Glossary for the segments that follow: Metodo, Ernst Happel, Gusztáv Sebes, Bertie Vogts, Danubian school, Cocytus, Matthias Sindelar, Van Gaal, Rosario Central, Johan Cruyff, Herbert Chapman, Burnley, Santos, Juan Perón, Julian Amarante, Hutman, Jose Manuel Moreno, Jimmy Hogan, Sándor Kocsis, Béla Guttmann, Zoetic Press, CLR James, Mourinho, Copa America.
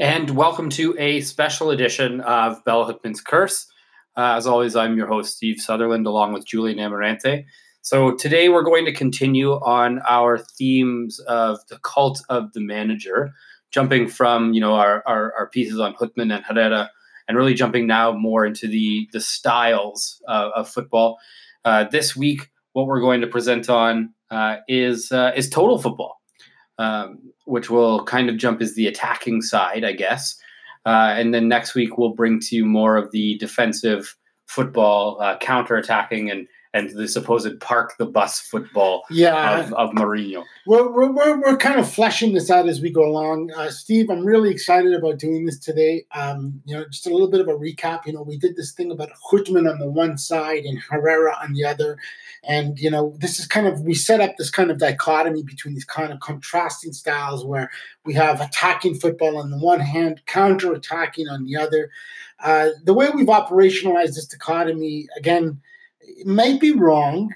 And welcome to a special edition of Bella Hutman's Curse. As always, I'm your host, Steve Sutherland, along with Julian Amarante. So today we're going to continue on our themes of the cult of the manager, jumping from our pieces on Hutman and Herrera, and really jumping now more into the styles of football. This week, what we're going to present on is total football. Which will kind of jump as the attacking side, I guess. And then next week, we'll bring to you more of the defensive football, counterattacking, and the supposed park the bus football of Mourinho. We're kind of fleshing this out as we go along. Steve, I'm really excited about doing this today. Just a little bit of a recap. We did this thing about Hutman on the one side and Herrera on the other. And, this is kind of, we set up this kind of dichotomy between these kind of contrasting styles where we have attacking football on the one hand, counterattacking on the other. The way we've operationalized this dichotomy, again, it might be wrong,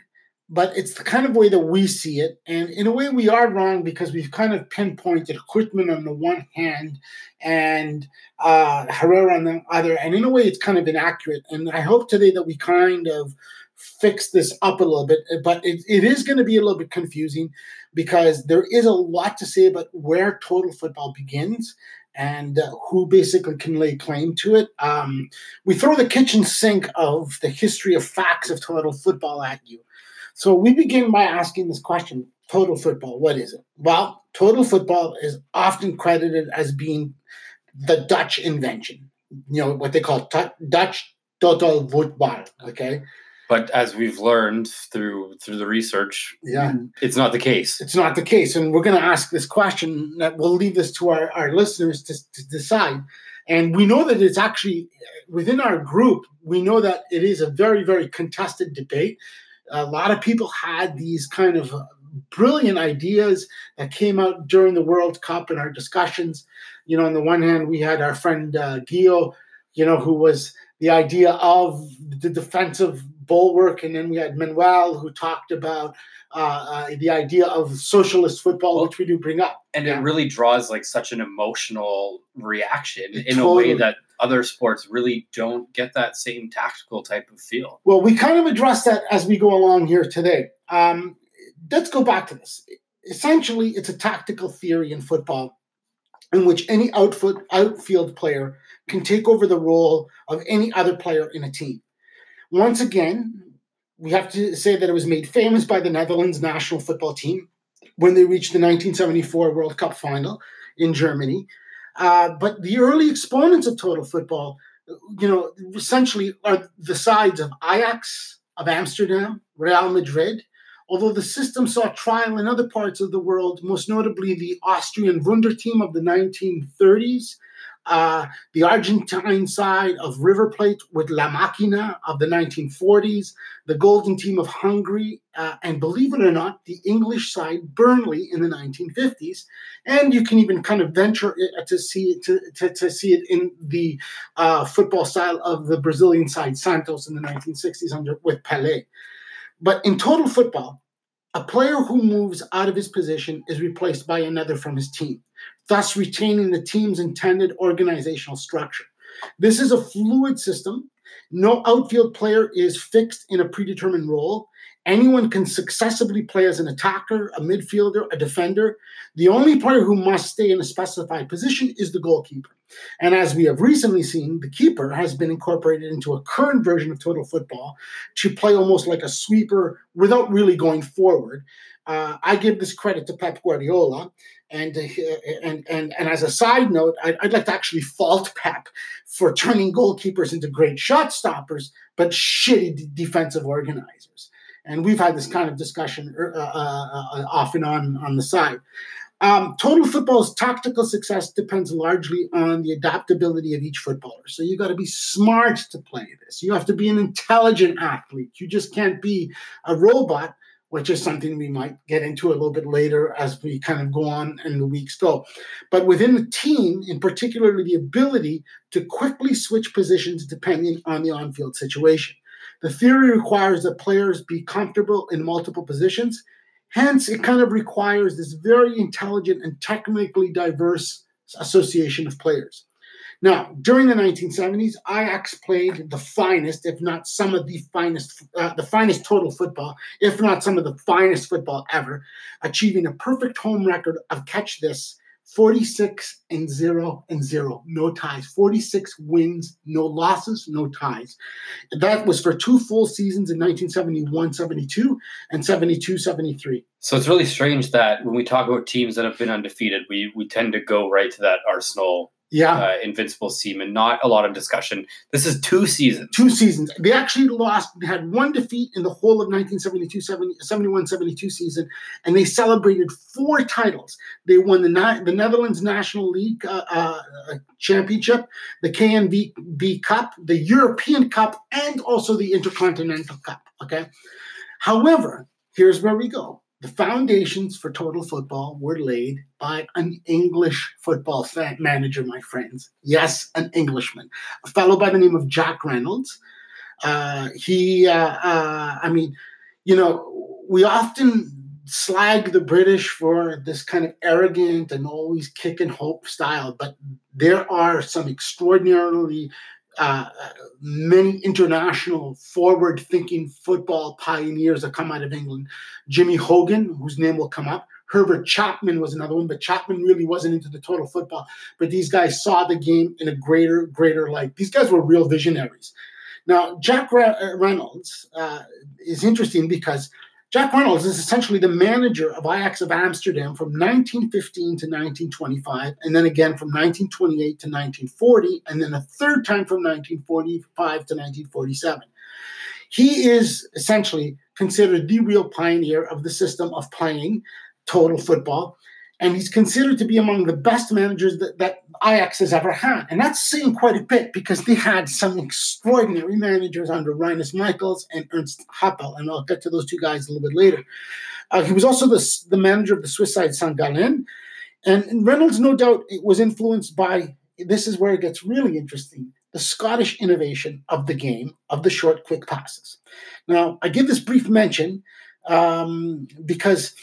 but it's the kind of way that we see it. And in a way, we are wrong because we've kind of pinpointed Hutman on the one hand and Herrera on the other. And in a way, it's kind of inaccurate. And I hope today that we kind of fix this up a little bit. But it is going to be a little bit confusing because there is a lot to say about where total football begins and who basically can lay claim to it. We throw the kitchen sink of the history of facts of total football at you. So we begin by asking this question, total football, what is it? Well, total football is often credited as being the Dutch invention, what they call Dutch total voetbal, okay? But as we've learned through the research, it's not the case. It's not the case. And we're going to ask this question that we'll leave this to our listeners to decide. And we know that it's actually within our group, we know that it is a very, very contested debate. A lot of people had these kind of brilliant ideas that came out during the World Cup in our discussions. On the one hand, we had our friend Gio, who was the idea of the defensive bulwark, and then we had Manuel who talked about the idea of socialist football, which we do bring up. And it really draws such an emotional reaction in a way that other sports really don't get that same tactical type of feel. Well, we kind of address that as we go along here today. Let's go back to this. Essentially, it's a tactical theory in football in which any outfield player can take over the role of any other player in a team. Once again, we have to say that it was made famous by the Netherlands national football team when they reached the 1974 World Cup final in Germany. But the early exponents of total football, essentially are the sides of Ajax, of Amsterdam, Real Madrid, although the system saw trial in other parts of the world, most notably the Austrian Wunderteam of the 1930s, the Argentine side of River Plate with La Máquina of the 1940s, the Golden Team of Hungary, and believe it or not, the English side Burnley in the 1950s. And you can even kind of venture to see it in the football style of the Brazilian side Santos in the 1960s with Pelé. But in total football, a player who moves out of his position is replaced by another from his team, thus retaining the team's intended organizational structure. This is a fluid system. No outfield player is fixed in a predetermined role. Anyone can successively play as an attacker, a midfielder, a defender. The only player who must stay in a specified position is the goalkeeper. And as we have recently seen, the keeper has been incorporated into a current version of total football to play almost like a sweeper without really going forward. I give this credit to Pep Guardiola. And as a side note, I'd like to actually fault Pep for turning goalkeepers into great shot stoppers, but shitty defensive organizers. And we've had this kind of discussion off and on the side. Total football's tactical success depends largely on the adaptability of each footballer. So you got to be smart to play this. You have to be an intelligent athlete. You just can't be a robot, which is something we might get into a little bit later as we kind of go on and the weeks go. But within the team, in particular, the ability to quickly switch positions depending on the on-field situation. The theory requires that players be comfortable in multiple positions. Hence, it kind of requires this very intelligent and technically diverse association of players. Now, during the 1970s, Ajax played the finest, if not some of the finest total football, if not some of the finest football ever, achieving a perfect home record of, catch this, 46-0-0, no ties, 46 wins, no losses, no ties. That was for two full seasons in 1971-72 and 72-73. So it's really strange that when we talk about teams that have been undefeated, we tend to go right to that Arsenal invincible team and not a lot of discussion. This is two seasons. Two seasons. They actually lost. They had one defeat in the whole of 1971-72 season, and they celebrated four titles. They won the Netherlands National League Championship, the KNVB Cup, the European Cup, and also the Intercontinental Cup. Okay. However, here's where we go. The foundations for total football were laid by an English football manager, my friends. Yes, an Englishman. A fellow by the name of Jack Reynolds. We often slag the British for this kind of arrogant and always kick and hope style, but there are some extraordinarily many international forward-thinking football pioneers that come out of England. Jimmy Hogan, whose name will come up. Herbert Chapman was another one, but Chapman really wasn't into the total football. But these guys saw the game in a greater light. These guys were real visionaries. Now, Jack Reynolds is interesting because Jack Reynolds is essentially the manager of Ajax of Amsterdam from 1915 to 1925, and then again from 1928 to 1940, and then a third time from 1945 to 1947. He is essentially considered the real pioneer of the system of playing total football, and he's considered to be among the best managers that Ajax has ever had. And that's saying quite a bit because they had some extraordinary managers under Rinus Michels and Ernst Happel. And I'll get to those two guys a little bit later. He was also the manager of the Swiss side St. Gallen. And Reynolds, no doubt, it was influenced by, this is where it gets really interesting, the Scottish innovation of the game, of the short, quick passes. Now, I give this brief mention because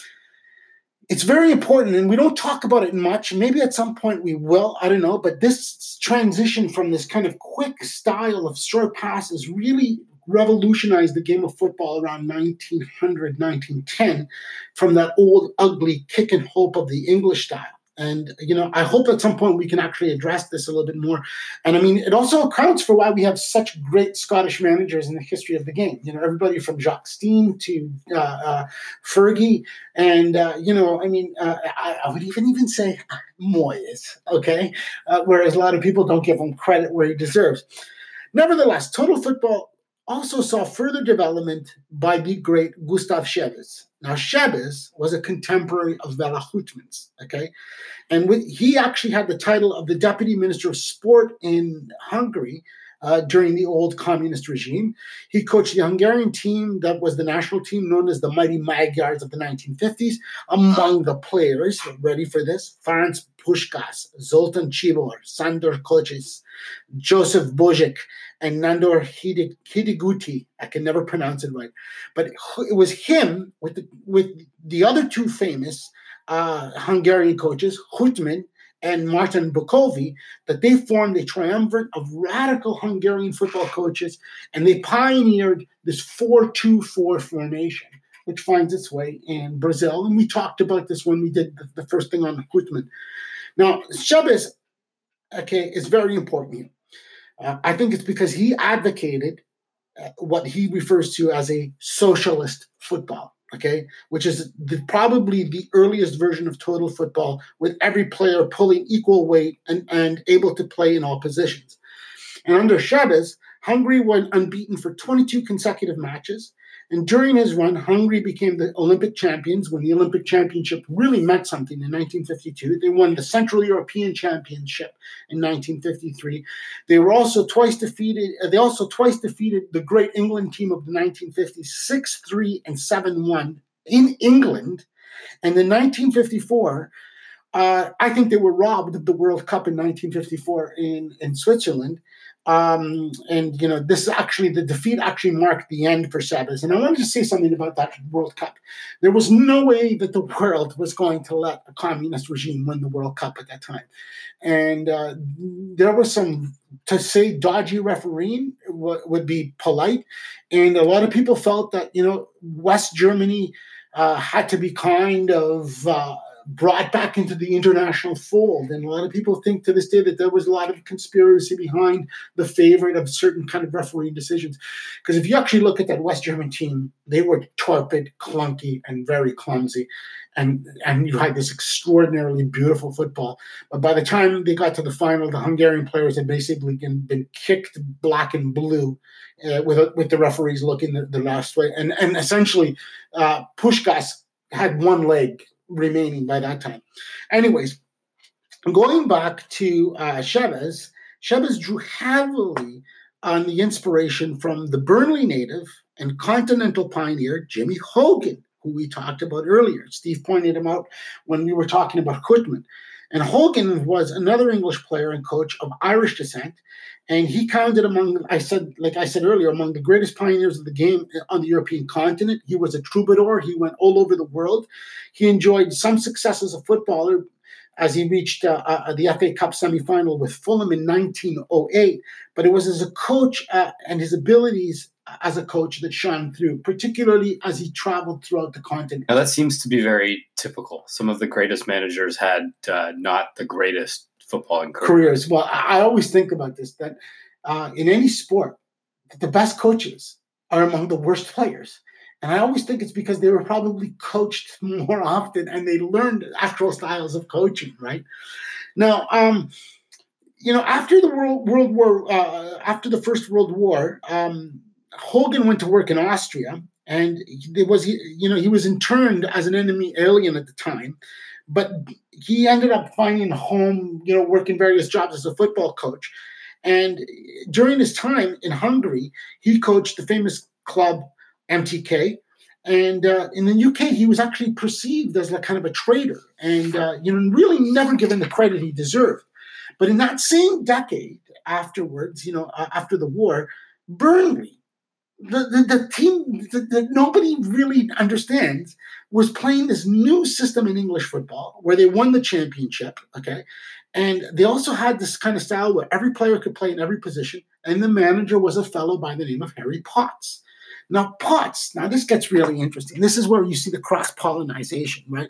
it's very important, and we don't talk about it much. Maybe at some point we will, I don't know. But this transition from this kind of quick style of short passes really revolutionized the game of football around 1900, 1910 from that old, ugly kick and hope of the English style. And, I hope at some point we can actually address this a little bit more. And, it also accounts for why we have such great Scottish managers in the history of the game. Everybody from Jacques Steen to Fergie and, I would even say Moyes, okay? Whereas a lot of people don't give him credit where he deserves. Nevertheless, total football also saw further development by the great Gusztáv Sebes. Now, Sebes was a contemporary of Béla Guttmann, okay? And he actually had the title of the Deputy Minister of Sport in Hungary during the old communist regime. He coached the Hungarian team that was the national team known as the Mighty Magyars of the 1950s. Among the players, ready for this, Ferenc Puskas, Zoltán Czibor, Sándor Kocsis, Joseph Bozic, and Nándor Hideguti. I can never pronounce it right. But it was him with the other two famous Hungarian coaches, Hutman and Martin Bukovi, that they formed a triumvirate of radical Hungarian football coaches, and they pioneered this 4-2-4 formation, which finds its way in Brazil. And we talked about this when we did the first thing on Hutman. Now, Sebes, okay, is very important here. I think it's because he advocated what he refers to as a socialist football, okay, which is probably the earliest version of total football with every player pulling equal weight and able to play in all positions. And under Sebes, Hungary went unbeaten for 22 consecutive matches. And during his run, Hungary became the Olympic champions when the Olympic championship really meant something in 1952. They won the Central European Championship in 1953. They also twice defeated the great England team of the 1950s, 6-3 and 7-1 in England. And in 1954, I think they were robbed of the World Cup in 1954 in Switzerland. And, you know, this actually, the defeat actually marked the end for Sebes. And I wanted to say something about that World Cup. There was no way that the world was going to let a communist regime win the World Cup at that time. And there was some, to say dodgy refereeing would be polite. And a lot of people felt that, you know, West Germany had to be kind of brought back into the international fold. And a lot of people think to this day that there was a lot of conspiracy behind the favorite of certain kind of refereeing decisions. Because if you actually look at that West German team, they were torpid, clunky, and very clumsy. And you had this extraordinarily beautiful football. But by the time they got to the final, the Hungarian players had basically been kicked black and blue with the referees looking the last way. And essentially, Puskas had one leg remaining by that time. Anyways, going back to Sebes, Sebes drew heavily on the inspiration from the Burnley native and continental pioneer Jimmy Hogan, who we talked about earlier. Steve pointed him out when we were talking about Hutman. And Hogan was another English player and coach of Irish descent, and he counted among, like I said earlier, among the greatest pioneers of the game on the European continent. He was a troubadour. He went all over the world. He enjoyed some success as a footballer as he reached the FA Cup semi-final with Fulham in 1908, but it was as a coach and his abilities as a coach that shone through, particularly as he traveled throughout the continent. Now that seems to be very typical. Some of the greatest managers had not the greatest footballing careers. Well, I always think about this, that in any sport, the best coaches are among the worst players. And I always think it's because they were probably coached more often and they learned actual styles of coaching, right? Now, you know, after the World War, after the First World War, Hogan went to work in Austria, and he was interned as an enemy alien at the time, but he ended up finding a home, you know, working various jobs as a football coach. And during his time in Hungary, he coached the famous club MTK. And in the UK, he was actually perceived as like kind of a traitor and, really never given the credit he deserved. But in that same decade afterwards, after the war, Burnley, the team that nobody really understands, was playing this new system in English football where they won the championship, okay? And they also had this kind of style where every player could play in every position, and the manager was a fellow by the name of Harry Potts. Now, Potts, this gets really interesting. This is where you see the cross-pollinization, right?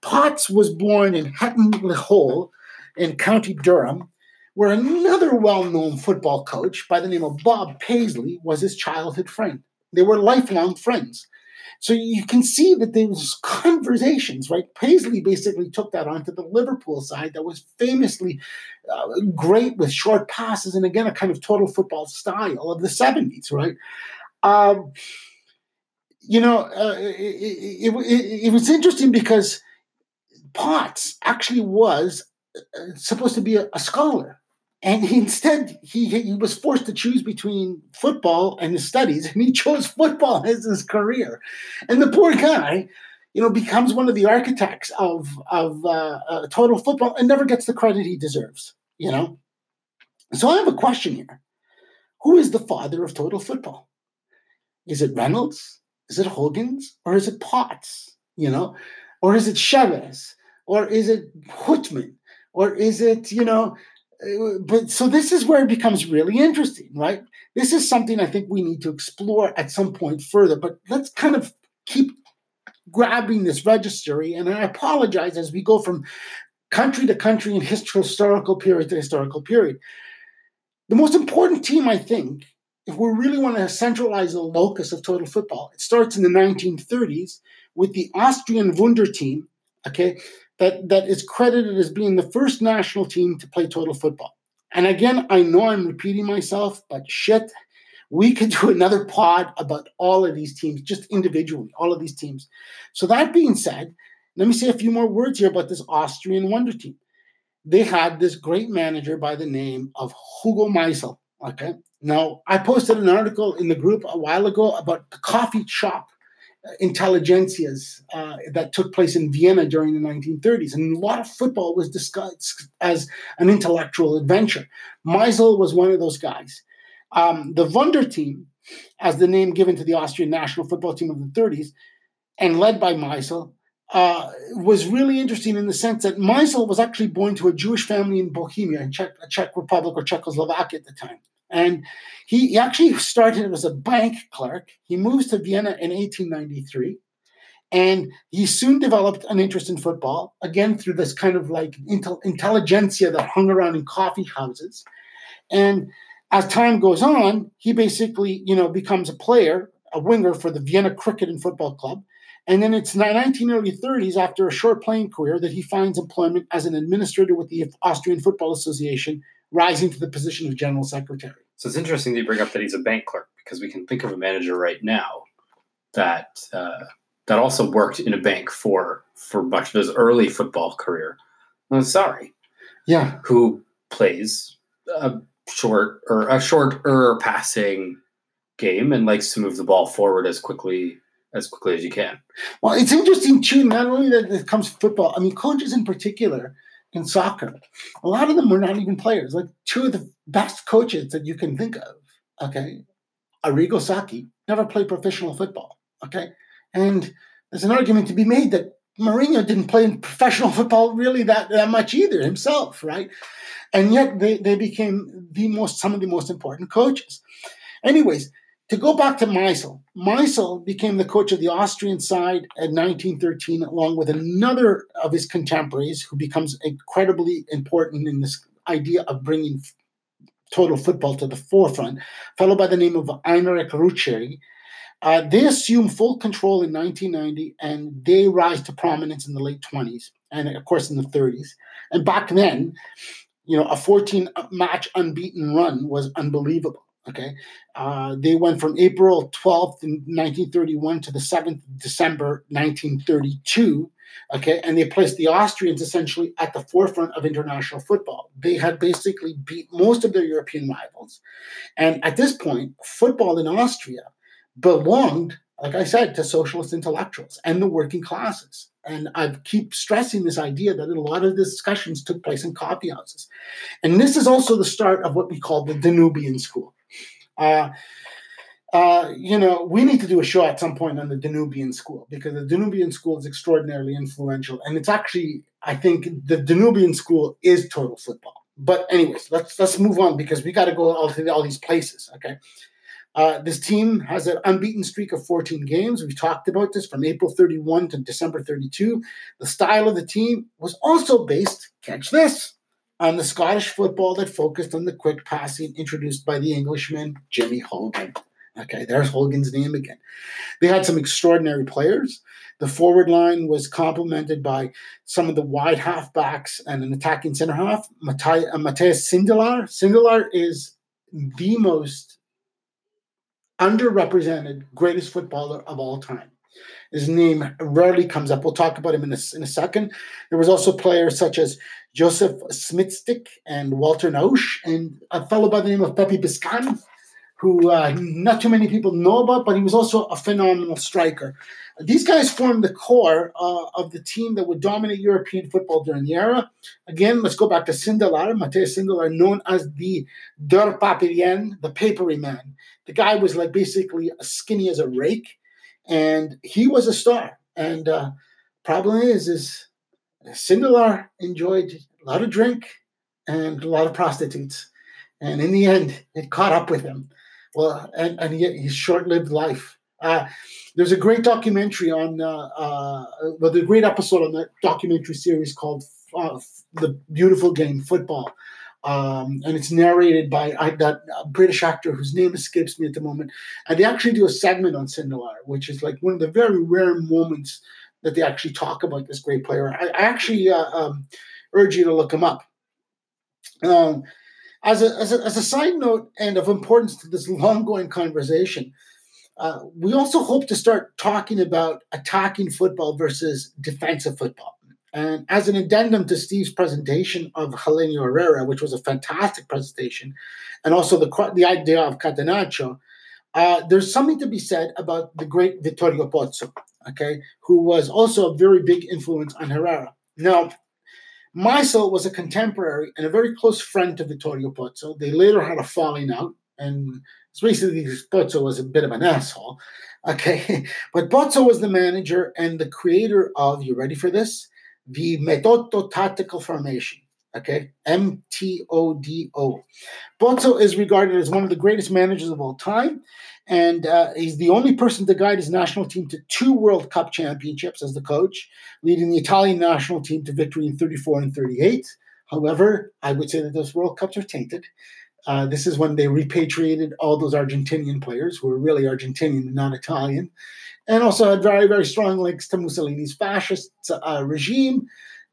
Potts was born in Hetton-le Hole in County Durham, where another well-known football coach by the name of Bob Paisley was his childhood friend. They were lifelong friends. So you can see that there was conversations, right? Paisley basically took that onto the Liverpool side that was famously great with short passes and, again, a kind of total football style of the 70s, right? It was interesting because Potts actually was supposed to be a scholar. And instead, he was forced to choose between football and his studies, and he chose football as his career. And the poor guy, becomes one of the architects of total football and never gets the credit he deserves, So I have a question here. Who is the father of total football? Is it Reynolds? Is it Hogan's? Or is it Potts? Or is it Sebes? Or is it Hutman? Or is it, But so this is where it becomes really interesting, right? This is something I think we need to explore at some point further, but let's kind of keep grabbing this registry. And I apologize as we go from country to country and historical period to historical period. The most important team, I think, if we really want to centralize the locus of total football, it starts in the 1930s with the Austrian Wunderteam, okay? That is credited as being the first national team to play total football. And again, I know I'm repeating myself, but shit, we could do another pod about all of these teams, just individually, all of these teams. So that being said, let me say a few more words here about this Austrian wonder team. They had this great manager by the name of Hugo Meisel, okay? Now, I posted an article in the group a while ago about the coffee shop intelligentsias that took place in Vienna during the 1930s. And a lot of football was discussed as an intellectual adventure. Meisel was one of those guys. The Wunderteam, as the name given to the Austrian national football team of the 30s, and led by Meisel, was really interesting in the sense that Meisel was actually born to a Jewish family in Bohemia, in Czech Republic or Czechoslovakia at the time. And he actually started as a bank clerk. He moves to Vienna in 1893, and he soon developed an interest in football, again through this kind of like intelligentsia that hung around in coffee houses. And as time goes on, he basically, becomes a player, a winger for the Vienna Cricket and Football Club. And then it's in the early 1930s, after a short playing career, that he finds employment as an administrator with the Austrian Football Association, rising to the position of general secretary. So it's interesting that you bring up that he's a bank clerk, because we can think of a manager right now that that also worked in a bank for much of his early football career. Sorry. Yeah. Who plays a shorter passing game and likes to move the ball forward as quickly as you can. Well, it's interesting too, not only that it comes to football, coaches in particular in soccer, a lot of them were not even players. Like two of the best coaches that you can think of, okay, Arrigo Sacchi, never played professional football, okay? And there's an argument to be made that Mourinho didn't play in professional football really that much either himself, right? And yet they became some of the most important coaches. Anyways, to go back to Meisel, Meisel became the coach of the Austrian side in 1913, along with another of his contemporaries who becomes incredibly important in this idea of bringing total football to the forefront, followed by the name of Einrich Ruggieri. They assume full control in 1990, and they rise to prominence in the late 20s, and of course in the 30s. And back then, a 14-match unbeaten run was unbelievable. Okay, they went from April 12th, 1931 to the 7th of December, 1932, okay, and they placed the Austrians essentially at the forefront of international football. They had basically beat most of their European rivals. And at this point, football in Austria belonged, like I said, to socialist intellectuals and the working classes. And I keep stressing this idea that a lot of the discussions took place in coffeehouses. And this is also the start of what we call the Danubian school. We need to do a show at some point on the Danubian school, because the Danubian school is extraordinarily influential. And it's actually, I think, the Danubian school is total football. But anyways, let's move on, because we got to go all to all these places, okay? This team has an unbeaten streak of 14 games. We've talked about this from April 31 to December 32. The style of the team was also based, catch this, on the Scottish football that focused on the quick passing introduced by the Englishman Jimmy Hogan. Okay, there's Hogan's name again. They had some extraordinary players. The forward line was complemented by some of the wide halfbacks and an attacking center half. Matthias Sindelar. Sindelar is the most underrepresented greatest footballer of all time. His name rarely comes up. We'll talk about him in a second. There was also players such as Josef Smitstick and Walter Nausch, and a fellow by the name of Pepi Biscan, who not too many people know about, but he was also a phenomenal striker. These guys formed the core of the team that would dominate European football during the era. Again, let's go back to Sindelar, Matthias Sindelar, known as the Der Papierien, the papery man. The guy was like basically as skinny as a rake. And he was a star. And problem is Sindelar enjoyed a lot of drink and a lot of prostitutes. And in the end, it caught up with him. Well, and his short-lived life. There's a great documentary on, there's a great episode on that documentary series called The Beautiful Game, Football. And it's narrated by that British actor whose name escapes me at the moment. And they actually do a segment on Sindelar, which is like one of the very rare moments that they actually talk about this great player. I actually urge you to look him up. As a side note and of importance to this long-going conversation, we also hope to start talking about attacking football versus defensive football. And as an addendum to Steve's presentation of Helenio Herrera, which was a fantastic presentation, and also the idea of Catenaccio, There's something to be said about the great Vittorio Pozzo, okay, who was also a very big influence on Herrera. Now, Meisel was a contemporary and a very close friend to Vittorio Pozzo. They later had a falling out, and it's basically because Pozzo was a bit of an asshole, okay? But Pozzo was the manager and the creator of, you ready for this? The Metodo Tactical Formation, okay? M-T-O-D-O. Pozzo is regarded as one of the greatest managers of all time, and he's the only person to guide his national team to 2 World Cup championships as the coach, leading the Italian national team to victory in 34 and 38. However, I would say that those World Cups are tainted. This is when they repatriated all those Argentinian players who were really Argentinian and not Italian, and also had very, very strong links to Mussolini's fascist regime,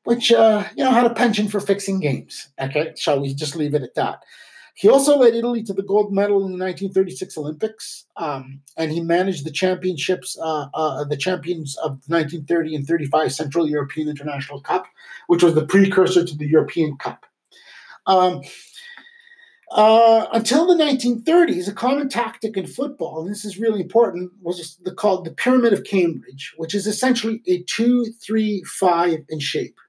which, had a penchant for fixing games. Okay, shall we just leave it at that? He also led Italy to the gold medal in the 1936 Olympics, and he managed the championships, the champions of the 1930 and 35 Central European International Cup, which was the precursor to the European Cup. Until the 1930s, a common tactic in football, and this is really important, was called the Pyramid of Cambridge, which is essentially a 2-3-5 in shape.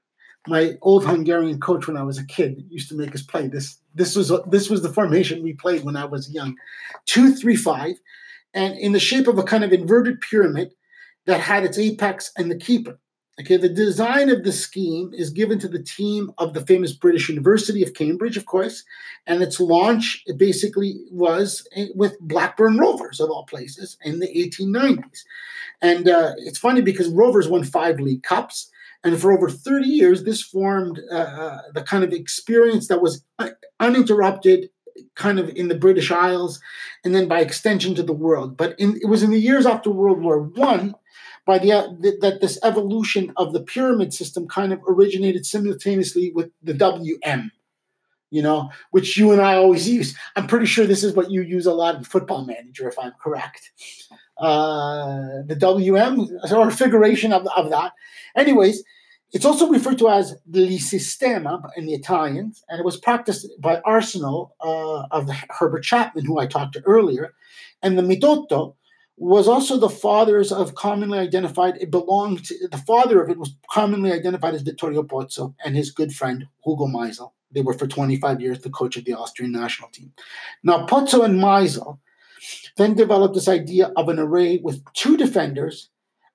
My old Hungarian coach, when I was a kid, used to make us play this. This was the formation we played when I was young, 2-3-5, and in the shape of a kind of inverted pyramid that had its apex and the keeper. Okay, the design of the scheme is given to the team of the famous British University of Cambridge, of course, and its launch basically was with Blackburn Rovers, of all places, in the 1890s. And it's funny because Rovers won 5 League Cups, and for over 30 years, this formed the kind of experience that was uninterrupted kind of in the British Isles, and then by extension to the world. But it was in the years after World War I that this evolution of the pyramid system kind of originated simultaneously with the WM, which you and I always use. I'm pretty sure this is what you use a lot in Football Manager, if I'm correct. The WM, or figuration of that. Anyways, it's also referred to as the Sistema in the Italians, and it was practiced by Arsenal of Herbert Chapman, who I talked to earlier, and the Metodo was also the father of it was commonly identified as Vittorio Pozzo and his good friend Hugo Meisel. They were for 25 years the coach of the Austrian national team. Now Pozzo and Meisel then developed this idea of an array with 2 defenders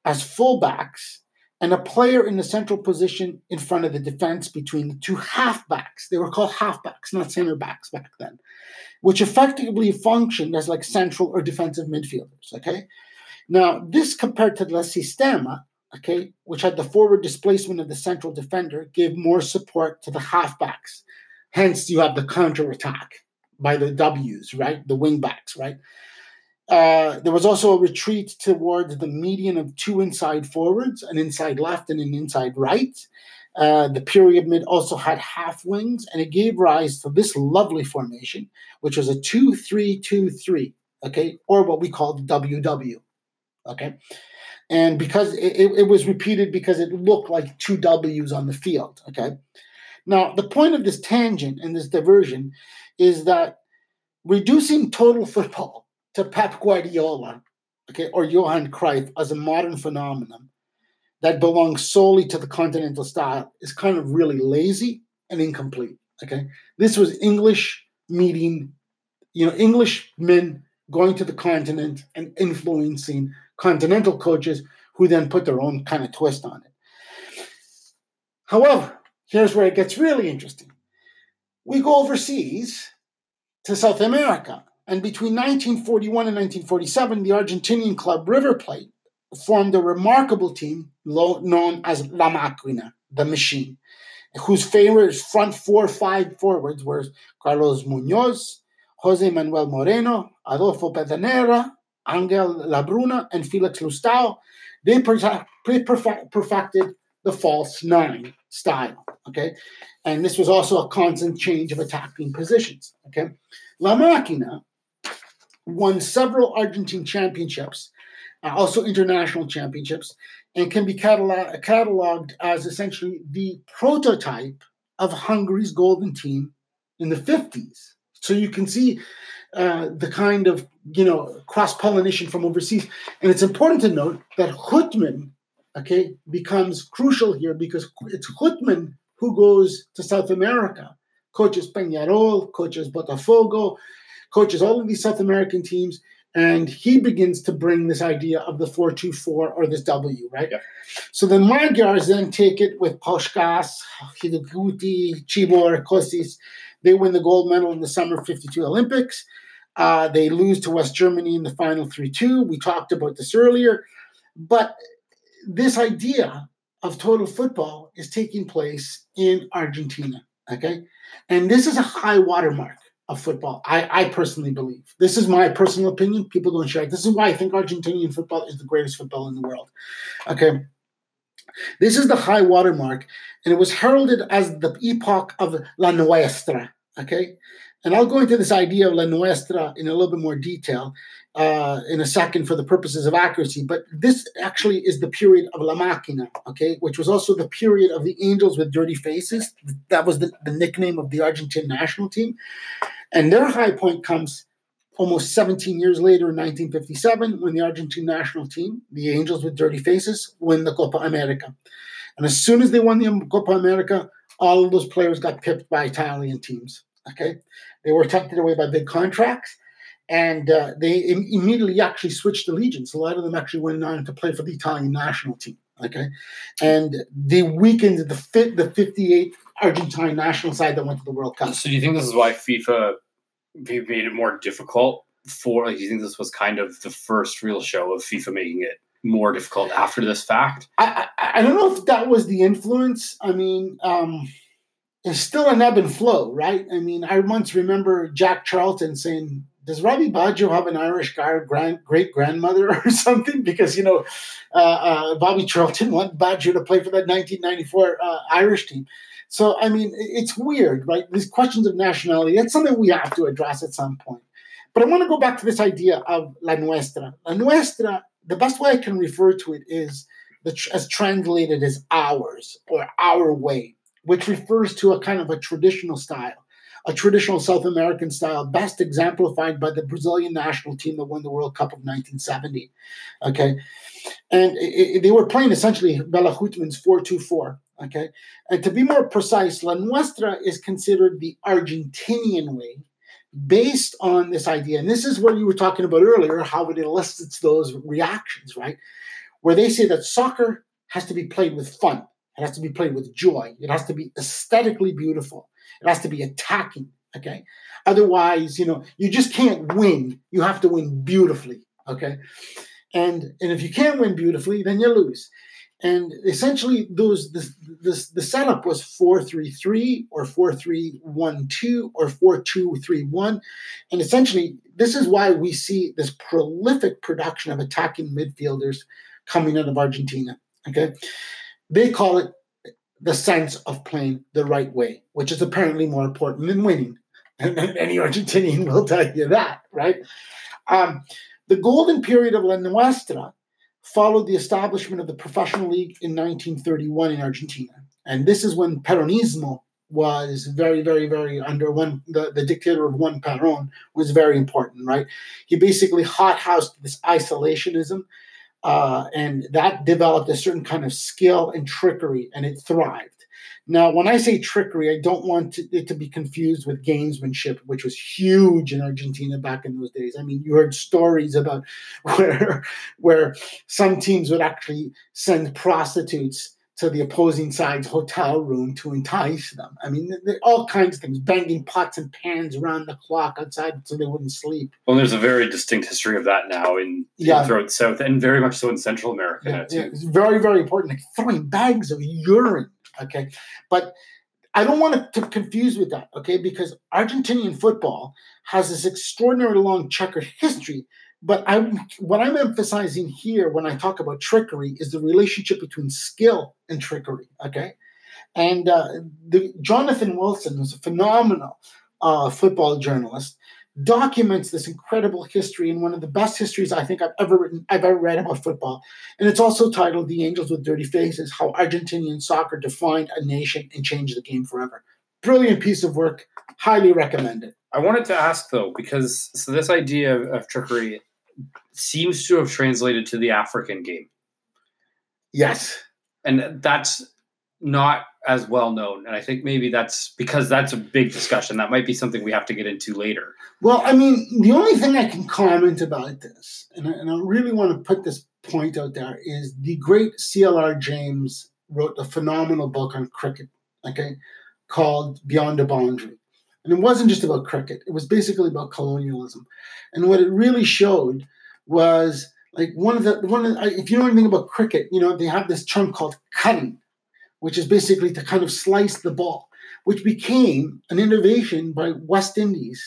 as fullbacks and a player in the central position in front of the defense between the 2 halfbacks. They were called halfbacks, not center backs back then, which effectively functioned as like central or defensive midfielders, okay? Now, this compared to La Sistema, okay, which had the forward displacement of the central defender, gave more support to the halfbacks. Hence, you have the counterattack by the Ws, right? The wingbacks, right? There was also a retreat towards the median of 2 inside forwards, an inside left and an inside right. The pyramid also had half wings, and it gave rise to this lovely formation, which was a 2-3-2-3, okay, or what we call WW, okay? And because it was repeated because it looked like 2 Ws on the field, okay? Now, the point of this tangent and this diversion is that reducing total football to Pep Guardiola, okay, or Johan Cruyff as a modern phenomenon that belongs solely to the continental style is kind of really lazy and incomplete, okay? This was English meeting, Englishmen going to the continent and influencing continental coaches who then put their own kind of twist on it. However, here's where it gets really interesting. We go overseas to South America, and between 1941 and 1947, the Argentinian club River Plate formed a remarkable team known as La Máquina, the machine, whose favorite front 4-5 forwards were Carlos Muñoz, Jose Manuel Moreno, Adolfo Pedernera, Angel Labruna, and Felix Lustau. They perfected the false 9 style, okay? And this was also a constant change of attacking positions, okay? La Máquina won several Argentine championships, also international championships, and can be cataloged as essentially the prototype of Hungary's golden team in the 50s. So you can see the kind of, you know, cross-pollination from overseas. And it's important to note that Hutman, okay, becomes crucial here because it's Hutman who goes to South America, coaches Peñarol, coaches Botafogo, coaches all of these South American teams, and he begins to bring this idea of the 4-2-4 or this W, right? Yeah. So the Magyars then take it with Puskas, Hidoguti, Czibor, Kosis. They win the gold medal in the summer 52 Olympics. They lose to West Germany in the final 3-2. We talked about this earlier. But this idea of total football is taking place in Argentina, okay? And this is a high watermark of football, I personally believe. This is my personal opinion. People don't share it. This is why I think Argentinian football is the greatest football in the world, okay? This is the high watermark, and it was heralded as the epoch of La Nuestra, okay? And I'll go into this idea of La Nuestra in a little bit more detail in a second for the purposes of accuracy, but this actually is the period of La Máquina, okay, which was also the period of the Angels with Dirty Faces. That was the nickname of the Argentine national team. And their high point comes almost 17 years later in 1957 when the Argentine national team, the Angels with Dirty Faces, win the Copa America. And as soon as they won the Copa America, all of those players got pipped by Italian teams. Okay, they were tucked away by big contracts, and they immediately actually switched allegiance. A lot of them actually went on to play for the Italian national team. Okay, and they weakened the 58 Argentine national side that went to the World Cup. So, do you think this is why FIFA made it more difficult for? Like, do you think this was kind of the first real show of FIFA making it more difficult after this fact? I don't know if that was the influence. I mean. It's still an ebb and flow, right? I mean, I once remember Jack Charlton saying, does Robbie Baggio have an Irish great-grandmother or something? Because, you know, Bobby Charlton wanted Baggio to play for that 1994 Irish team. So, I mean, it's weird, right? These questions of nationality, that's something we have to address at some point. But I want to go back to this idea of La Nuestra. La Nuestra, the best way I can refer to it is as translated as ours or our way, which refers to a kind of a traditional style, a traditional South American style, best exemplified by the Brazilian national team that won the World Cup of 1970. Okay, and they were playing essentially Béla Guttmann's 4-2-4. Okay, and to be more precise, La Nuestra is considered the Argentinian way, based on this idea, and this is what you were talking about earlier, how it elicits those reactions, right? Where they say that soccer has to be played with fun. It has to be played with joy. It has to be aesthetically beautiful. It has to be attacking, okay? Otherwise, you know, you just can't win. You have to win beautifully, okay? And if you can't win beautifully, then you lose. And essentially, the setup was 4-3-3 or 4-3-1-2 or 4-2-3-1. And essentially, this is why we see this prolific production of attacking midfielders coming out of Argentina, okay? They call it the sense of playing the right way, which is apparently more important than winning. And any Argentinian will tell you that, right? The golden period of La Nuestra followed the establishment of the professional league in 1931 in Argentina. And this is when Peronismo was very, very, very under one, the dictator of Juan Perón was very important, right? He basically hothoused this isolationism. And that developed a certain kind of skill and trickery, and it thrived. Now, when I say trickery, I don't want it to be confused with gamesmanship, which was huge in Argentina back in those days. I mean, you heard stories about where some teams would actually send prostitutes to the opposing side's hotel room to entice them. I mean, all kinds of things, banging pots and pans around the clock outside so they wouldn't sleep. Well, there's a very distinct history of that now in throughout South and very much so in Central America. Yeah, too. Yeah. It's very, very important, like throwing bags of urine, okay? But I don't want it to confuse with that, okay? Because Argentinian football has this extraordinary long checkered history. But what I'm emphasizing here when I talk about trickery is the relationship between skill and trickery, okay? And Jonathan Wilson, who's a phenomenal football journalist, documents this incredible history in one of the best histories I think I've ever read about football. And it's also titled The Angels with Dirty Faces, How Argentinian Soccer Defined a Nation and Changed the Game Forever. brilliant piece of work. Highly recommend it. I wanted to ask, though, because this idea of trickery seems to have translated to the African game. Yes. And that's not as well known. And I think maybe that's because that's a big discussion. That might be something we have to get into later. Well, I mean, the only thing I can comment about this, and I really want to put this point out there, is the great CLR James wrote a phenomenal book on cricket, okay, called Beyond the Boundary. And it wasn't just about cricket. It was basically about colonialism. And what it really showed was, like, one of the, if you know anything about cricket, you know, they have this term called cutting, which is basically to kind of slice the ball, which became an innovation by West Indies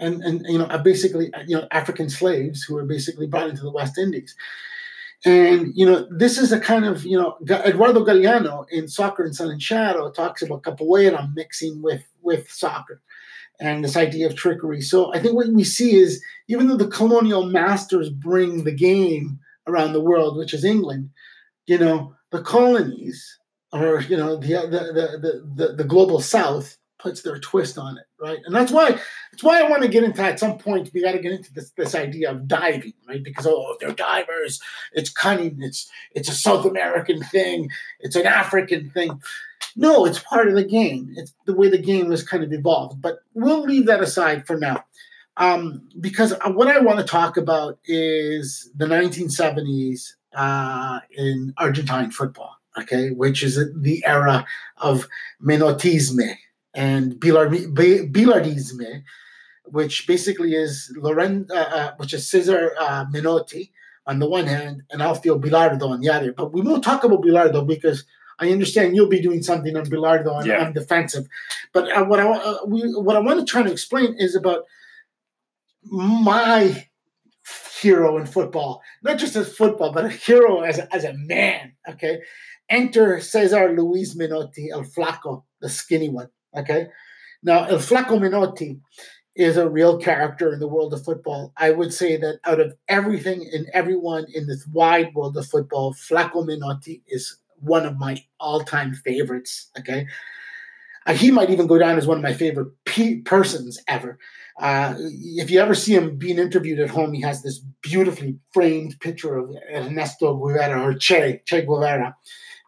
and you know, basically, you know, African slaves who were basically brought into the West Indies. And, you know, this is a kind of, you know, Eduardo Galeano in Soccer and Sun and Shadow talks about capoeira mixing with soccer and this idea of trickery. So I think what we see is, even though the colonial masters bring the game around the world, which is England, you know, the colonies or, you know, the global South puts their twist on it, right? And that's why I want to get into, at some point, we got to get into this idea of diving, right? Because, oh, they're divers, it's cunning, it's a South American thing, it's an African thing. No, it's part of the game. It's the way the game was kind of evolved. But we'll leave that aside for now. Because what I want to talk about is the 1970s in Argentine football, okay, which is the era of Menottisme and Bilardisme, which basically is Cesar Menotti on the one hand and Alfio Bilardo on the other. But we won't talk about Bilardo because I understand you'll be doing something on Bilardo on defensive. But what I want to try to explain is about my hero in football, not just as football, but a hero as a man, okay? Enter Cesar Luis Menotti, El Flaco, the skinny one. Okay, now El Flaco Menotti is a real character in the world of football. I would say that out of everything and everyone in this wide world of football, Flaco Menotti is one of my all-time favorites. Okay, he might even go down as one of my favorite persons ever. If you ever see him being interviewed at home, he has this beautifully framed picture of Ernesto Guevara or Che Guevara.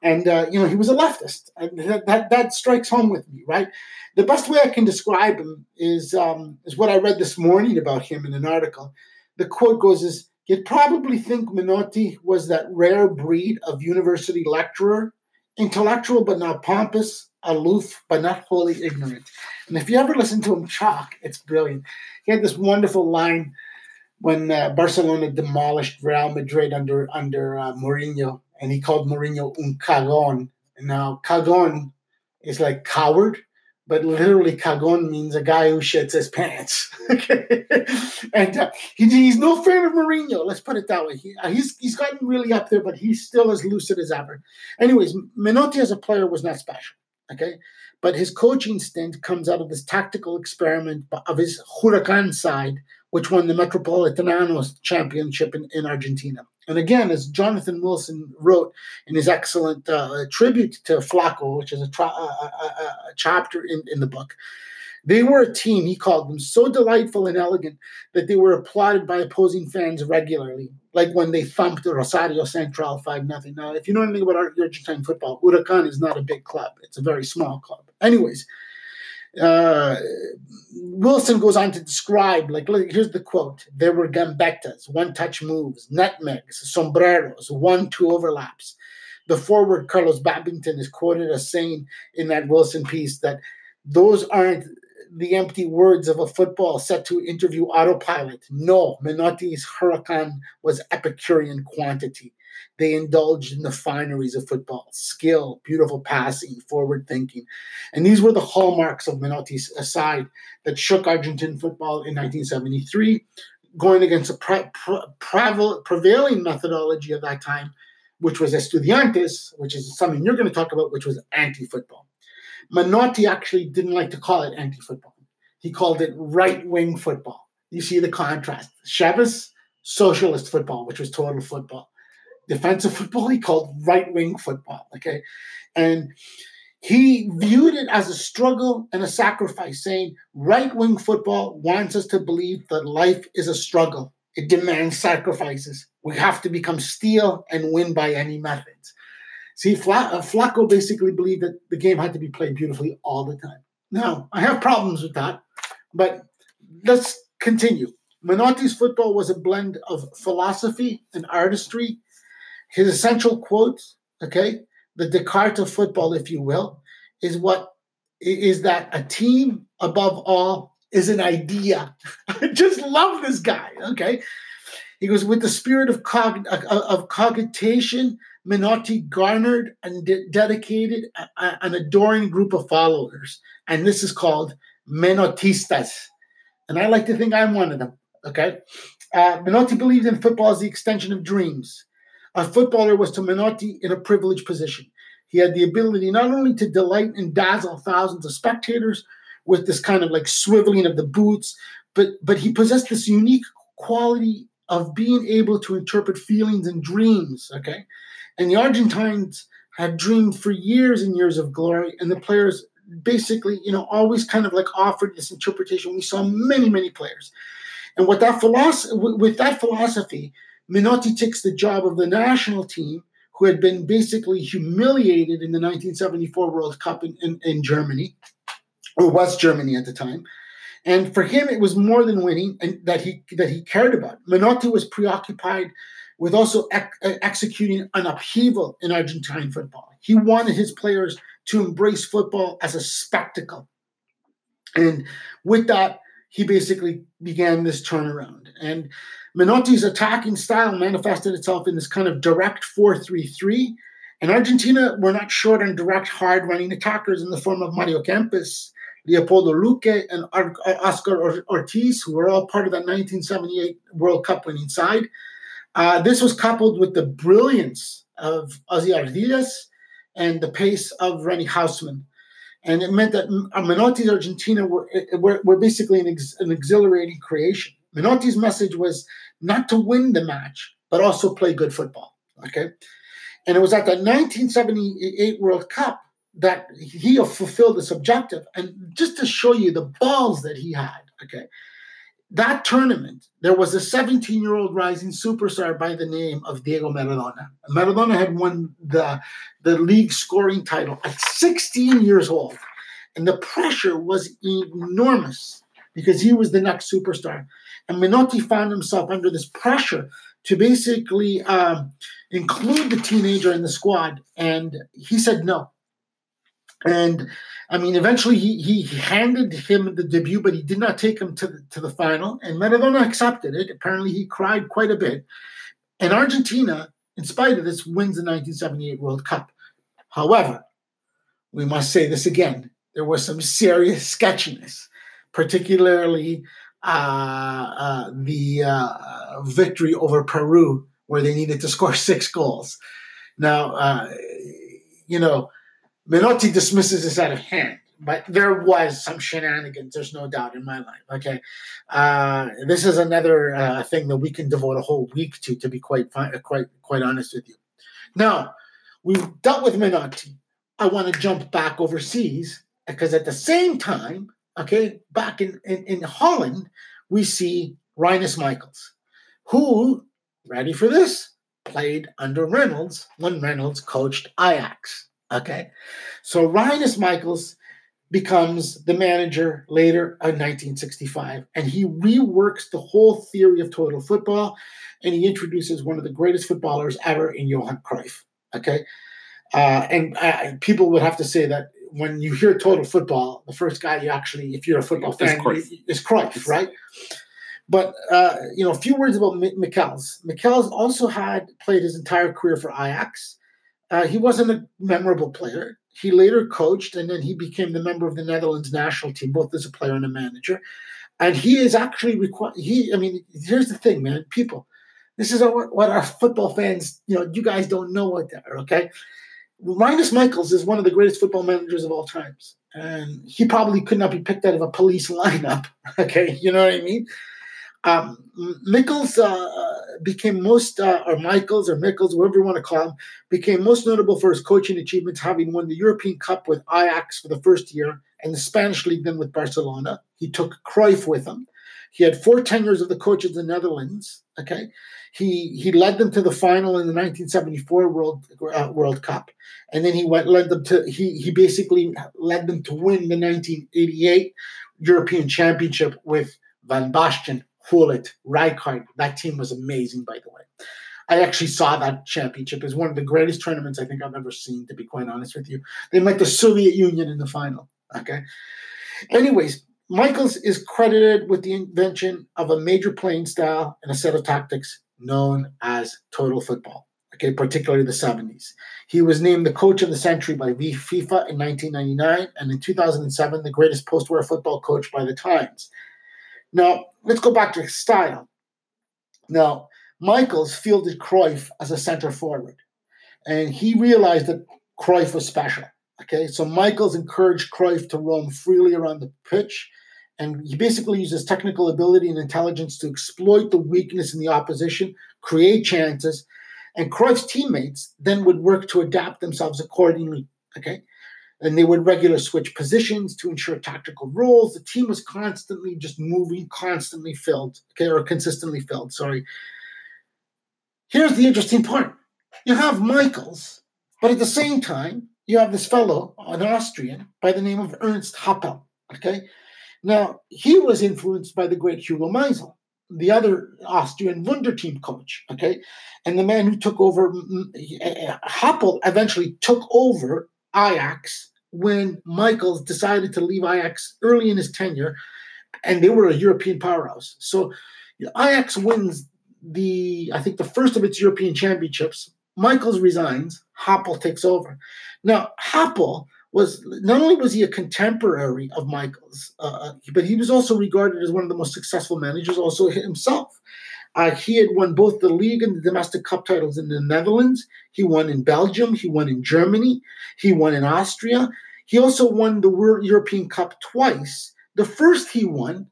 And, you know, he was a leftist. And that strikes home with me, right? The best way I can describe him is what I read this morning about him in an article. The quote goes is, "You'd probably think Menotti was that rare breed of university lecturer, intellectual but not pompous, aloof but not wholly ignorant." And if you ever listen to him talk, it's brilliant. He had this wonderful line when Barcelona demolished Real Madrid under Mourinho. And he called Mourinho un cagón. Now, cagón is like coward, but literally cagón means a guy who shits his pants. And he's no fan of Mourinho, let's put it that way. He's gotten really up there, but he's still as lucid as ever. Anyways, Menotti as a player was not special, okay? But his coaching stint comes out of this tactical experiment of his Huracan side, which won the Metropolitanos Championship in Argentina. And again, as Jonathan Wilson wrote in his excellent tribute to Flaco, which is a chapter in the book, they were a team, he called them, so delightful and elegant that they were applauded by opposing fans regularly, like when they thumped Rosario Central 5-0. Now, if you know anything about Argentine football, Huracan is not a big club. It's a very small club. Anyways, Wilson goes on to describe, like, here's the quote: "There were gambetas, one-touch moves, nutmegs, sombreros, 1-2 overlaps." The forward, Carlos Babington, is quoted as saying in that Wilson piece that those aren't the empty words of a football set to interview autopilot. No, Menotti's Huracan was Epicurean quantity. They indulged in the fineries of football: skill, beautiful passing, forward thinking. And these were the hallmarks of Menotti's side that shook Argentine football in 1973, going against a prevailing methodology of that time, which was Estudiantes, which is something you're going to talk about, which was anti-football. Menotti actually didn't like to call it anti-football. He called it right-wing football. You see the contrast. Sebes, socialist football, which was total football. Defensive football, he called right-wing football, okay? And He viewed it as a struggle and a sacrifice, saying, right-wing football wants us to believe that life is a struggle. It demands sacrifices. We have to become steel and win by any methods. See, Flacco basically believed that the game had to be played beautifully all the time. Now, I have problems with that, but let's continue. Menotti's football was a blend of philosophy and artistry. His essential quote, okay, the Descartes of football, if you will, is that a team, above all, is an idea. I just love this guy, okay? He goes, with the spirit of cogitation, Menotti garnered and dedicated an adoring group of followers, and this is called Menottistas. And I like to think I'm one of them, okay? Menotti believed in football as the extension of dreams. A footballer was to Menotti in a privileged position. He had the ability not only to delight and dazzle thousands of spectators with this kind of like swiveling of the boots, but he possessed this unique quality of being able to interpret feelings and dreams, okay? And the Argentines had dreamed for years and years of glory, and the players basically, you know, always kind of like offered this interpretation. We saw many, many players. And with that philosophy, Menotti takes the job of the national team, who had been basically humiliated in the 1974 World Cup in Germany, or West Germany at the time. And for him, it was more than winning, and that he cared about. Menotti was preoccupied with also executing an upheaval in Argentine football. He wanted his players to embrace football as a spectacle. And with that, he basically began this turnaround. And Menotti's attacking style manifested itself in this kind of direct 4-3-3. And Argentina were not short on direct, hard-running attackers in the form of Mario Kempes, Leopoldo Luque, and Oscar Ortiz, who were all part of that 1978 World Cup winning side. This was coupled with the brilliance of Ozzy Ardiles and the pace of Rennie Hausmann. And it meant that Menotti's Argentina were basically an exhilarating creation. Menotti's message was not to win the match, but also play good football, okay? And it was at the 1978 World Cup that he fulfilled this objective. And just to show you the balls that he had, okay, that tournament, there was a 17-year-old rising superstar by the name of Diego Maradona. Maradona had won the league scoring title at 16 years old. And the pressure was enormous because he was the next superstar. And Menotti found himself under this pressure to basically include the teenager in the squad. And he said no. And, I mean, eventually he handed him the debut, but he did not take him to the final. And Maradona accepted it. Apparently, he cried quite a bit. And Argentina, in spite of this, wins the 1978 World Cup. However, we must say this again. There was some serious sketchiness, particularly the victory over Peru, where they needed to score 6 goals. Now, you know, Menotti dismisses this out of hand, but there was some shenanigans. There's no doubt in my mind. Okay, this is another thing that we can devote a whole week to be quite honest with you. Now, we've dealt with Menotti. I want to jump back overseas because at the same time, okay, back in Holland, we see Rinus Michels, who, ready for this, played under Reynolds when Reynolds coached Ajax. Okay, so Rinus Michels becomes the manager later in 1965, and he reworks the whole theory of total football, and he introduces one of the greatest footballers ever in Johan Cruyff. Okay, and people would have to say that when you hear total football, the first guy you actually, if you're a football fan, is Cruyff, right? But, you know, a few words about Michels. Michels also had played his entire career for Ajax. He wasn't a memorable player. He later coached, and then he became the member of the Netherlands national team, both as a player and a manager. And he is actually required. I mean, here's the thing, man. People, this is what our football fans, you know, you guys don't know what they are, okay? Rinus Michels is one of the greatest football managers of all times. And he probably could not be picked out of a police lineup, okay? You know what I mean? Michels became most, or Michels or Michels, whatever you want to call him, became most notable for his coaching achievements, having won the European Cup with Ajax for the first year and the Spanish League then with Barcelona. He took Cruyff with him. He had 4 tenures of the coach of the Netherlands. Okay, he led them to the final in the 1974 World Cup, and then he basically led them to win the 1988 European Championship with Van Basten, Hullet, Rijkaard. That team was amazing, by the way. I actually saw that championship. It's one of the greatest tournaments I think I've ever seen, to be quite honest with you. They met the Soviet Union in the final. Okay, anyways. Michels is credited with the invention of a major playing style and a set of tactics known as total football, okay, particularly the 70s. He was named the coach of the century by FIFA in 1999, and in 2007, the greatest post-war football coach by the Times. Now, let's go back to his style. Now, Michels fielded Cruyff as a center forward, and he realized that Cruyff was special. Okay, so Michels encouraged Cruyff to roam freely around the pitch, and he basically uses technical ability and intelligence to exploit the weakness in the opposition, create chances, and Cruyff's teammates then would work to adapt themselves accordingly, okay? And they would regularly switch positions to ensure tactical roles. The team was constantly just moving, constantly filled, okay, or consistently filled, sorry. Here's the interesting part. You have Michels, but at the same time, you have this fellow, an Austrian, by the name of Ernst Happel, okay? Now, he was influenced by the great Hugo Meisel, the other Austrian Wunderteam coach, okay? And the man who took over, Happel eventually took over Ajax when Michels decided to leave Ajax early in his tenure, and they were a European powerhouse. So Ajax wins the first of its European championships. Michels resigns, Happel takes over. Now, Happel was not only a contemporary of Michels, but he was also regarded as one of the most successful managers also himself. He had won both the league and the domestic cup titles in the Netherlands. He won in Belgium. He won in Germany. He won in Austria. He also won the World European Cup twice. The first he won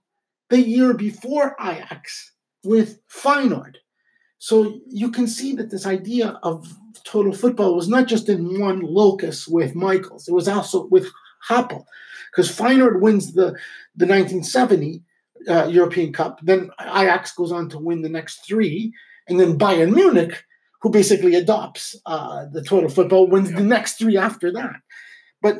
the year before Ajax with Feyenoord. So you can see that this idea of total football was not just in one locus with Michels. It was also with Happel, because Feyenoord wins the 1970 European Cup. Then Ajax goes on to win the next 3. And then Bayern Munich, who basically adopts the total football, wins the next 3 after that. But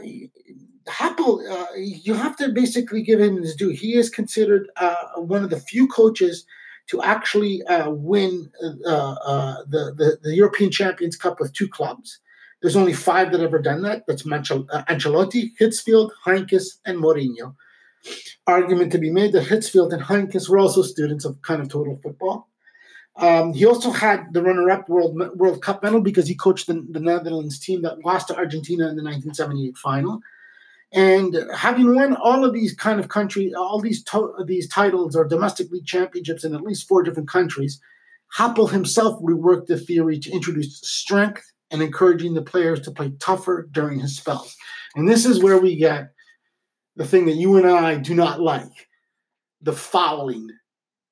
Happel, you have to basically give him his due. He is considered one of the few coaches to actually win the European Champions Cup with 2 clubs. There's only 5 that have ever done that. That's Ancelotti, Hitzfeld, Heinkes, and Mourinho. Argument to be made that Hitzfeld and Heinkes were also students of kind of total football. He also had the runner-up World Cup medal because he coached the Netherlands team that lost to Argentina in the 1978 final. And having won all of these kind of countries, all these titles or domestic league championships in at least 4 different countries, Happel himself reworked the theory to introduce strength and encouraging the players to play tougher during his spells. And this is where we get the thing that you and I do not like, the fouling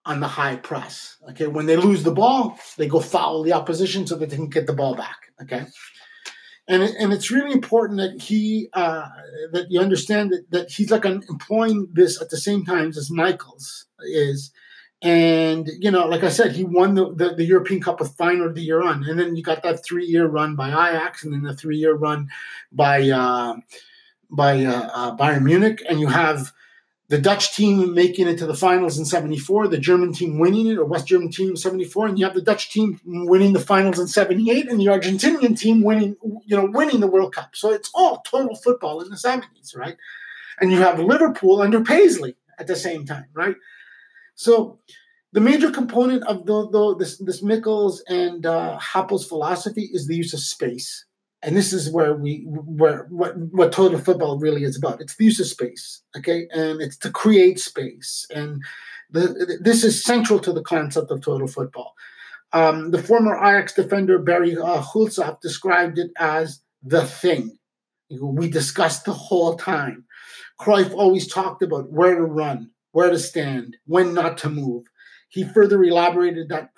on the high press. Okay, when they lose the ball, they go foul the opposition so that they can get the ball back. Okay. And it's really important that that you understand that he's like employing this at the same time as Michels is. And, you know, like I said, he won the European Cup with Feyenoord the year on. And then you got that 3-year run by Ajax and then the 3-year run by Bayern Munich. And you have the Dutch team making it to the finals in 74, the German team winning it, or West German team in 74, and you have the Dutch team winning the finals in 78, and the Argentinian team winning the World Cup. So it's all total football in the 70s, right? And you have Liverpool under Paisley at the same time, right? So the major component of this Michels and Happel's philosophy is the use of space. And this is what total football really is about. It's the use of space, okay? And it's to create space. And this is central to the concept of total football. The former Ajax defender Barry Hulshoff described it as the thing. We discussed the whole time. Cruyff always talked about where to run, where to stand, when not to move. He further elaborated that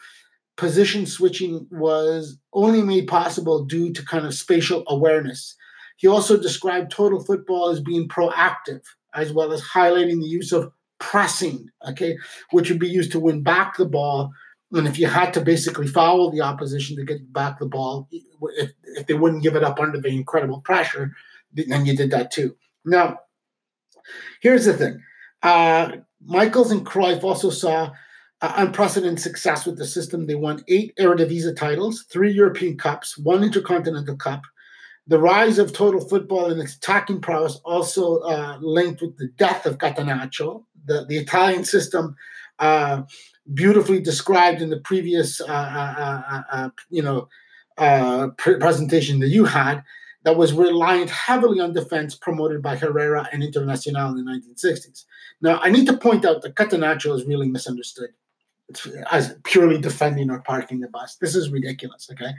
position switching was only made possible due to kind of spatial awareness. He also described total football as being proactive, as well as highlighting the use of pressing, okay, which would be used to win back the ball. And if you had to basically foul the opposition to get back the ball, if they wouldn't give it up under the incredible pressure, then you did that too. Now, here's the thing. Michels and Cruyff also saw unprecedented success with the system. They won 8 Eredivisie titles, 3 European Cups, 1 Intercontinental Cup. The rise of total football and its attacking prowess also linked with the death of Catenaccio. The Italian system, beautifully described in the previous presentation that you had, that was reliant heavily on defense, promoted by Herrera and Internazionale in the 1960s. Now, I need to point out that Catenaccio is really misunderstood as purely defending or parking the bus. This is ridiculous, okay?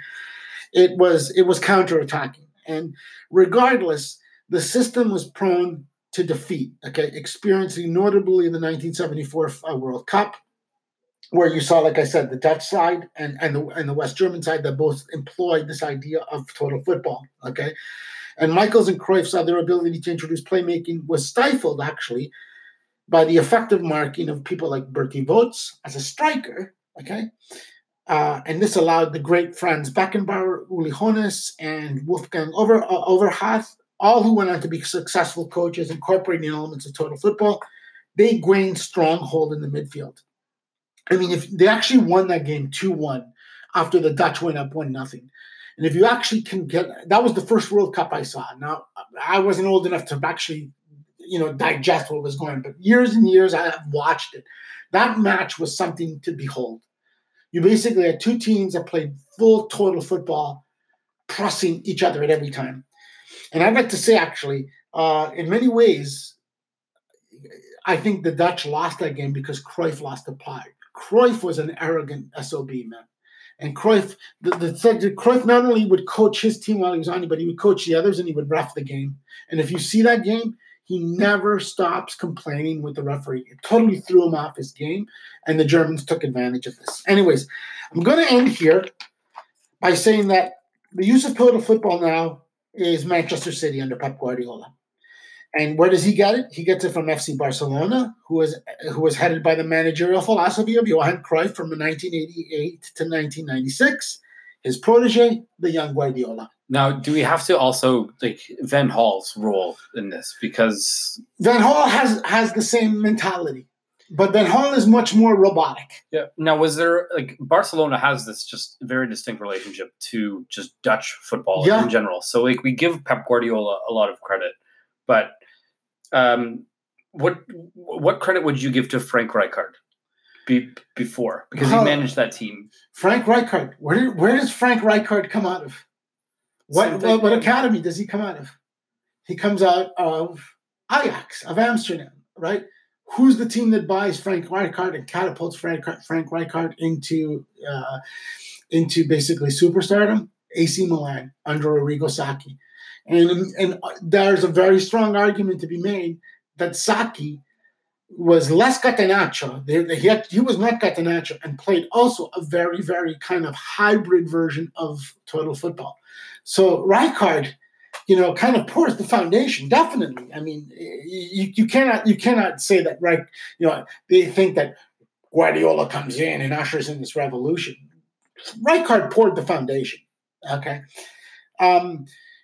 It was counterattacking. And regardless, the system was prone to defeat, okay, experiencing notably in the 1974 World Cup, where you saw, like I said, the Dutch side and the West German side that both employed this idea of total football, okay? And Michels and Cruyff saw their ability to introduce playmaking was stifled, actually, by the effective marking of people like Bertie Vogts as a striker, okay? And this allowed the great Franz Beckenbauer, Uli Hoeneß, and Wolfgang Overhath, all who went on to be successful coaches incorporating elements of total football, they gained stronghold in the midfield. I mean, if they actually won that game 2-1 after the Dutch went up 1-0. And if you actually can get, that was the first World Cup I saw. Now, I wasn't old enough to actually, digest what was going on, but years and years I have watched it. That match was something to behold. You basically had two teams that played full total football, pressing each other at every time. And I'd like to say, actually, in many ways, I think the Dutch lost that game because Cruyff lost the plot. Cruyff was an arrogant SOB, man. And Cruyff, Cruyff not only would coach his team while he was on it, but he would coach the others and he would ref the game. And if you see that game, he never stops complaining with the referee. It totally threw him off his game, and the Germans took advantage of this. Anyways, I'm going to end here by saying that the use of total football now is Manchester City under Pep Guardiola. And where does he get it? He gets it from FC Barcelona, who was headed by the managerial philosophy of Johan Cruyff from 1988 to 1996. His protege, the young Guardiola. Now, do we have to also Van Gaal's role in this? Because Van Gaal has the same mentality, but Van Gaal is much more robotic. Yeah. Now, was there Barcelona has this just very distinct relationship to just Dutch football in general? So we give Pep Guardiola a lot of credit, but what credit would you give to Frank Rijkaard? Before, because he managed that team. Frank Rijkaard. Where does Frank Rijkaard come out of? What academy does he come out of? He comes out of Ajax, of Amsterdam, right? Who's the team that buys Frank Rijkaard and catapults Frank Rijkaard into basically superstardom? AC Milan under Arrigo Sacchi. And there's a very strong argument to be made that Sacchi was less Catenaccio. He was not Catenaccio and played also a very, very kind of hybrid version of total football. So Rijkaard, kind of pours the foundation, definitely. I mean, you cannot say that, right? They think that Guardiola comes in and ushers in this revolution. Rijkaard poured the foundation, okay?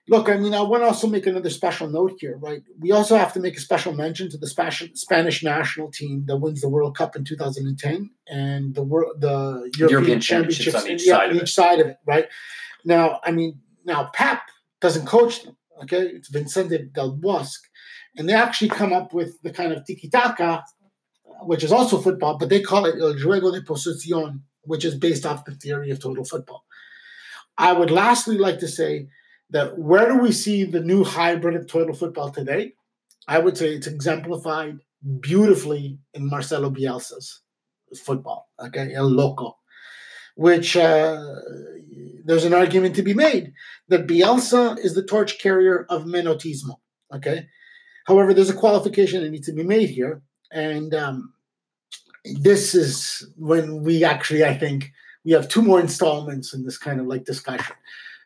Look, I mean, I want to also make another special note here, right? We also have to make a special mention to the Spanish national team that wins the World Cup in 2010 and the European championships on each side of it, right? Now, I mean, Pep doesn't coach them, okay? It's Vicente del Bosque. And they actually come up with the kind of tiki-taka, which is also football, but they call it El Juego de Posesión, which is based off the theory of total football. I would lastly like to say that where do we see the new hybrid of total football today? I would say it's exemplified beautifully in Marcelo Bielsa's football, okay, El Loco, which there's an argument to be made that Bielsa is the torch carrier of Menottismo, okay? However, there's a qualification that needs to be made here, and this is when we actually, I think, we have two more installments in this kind of like discussion.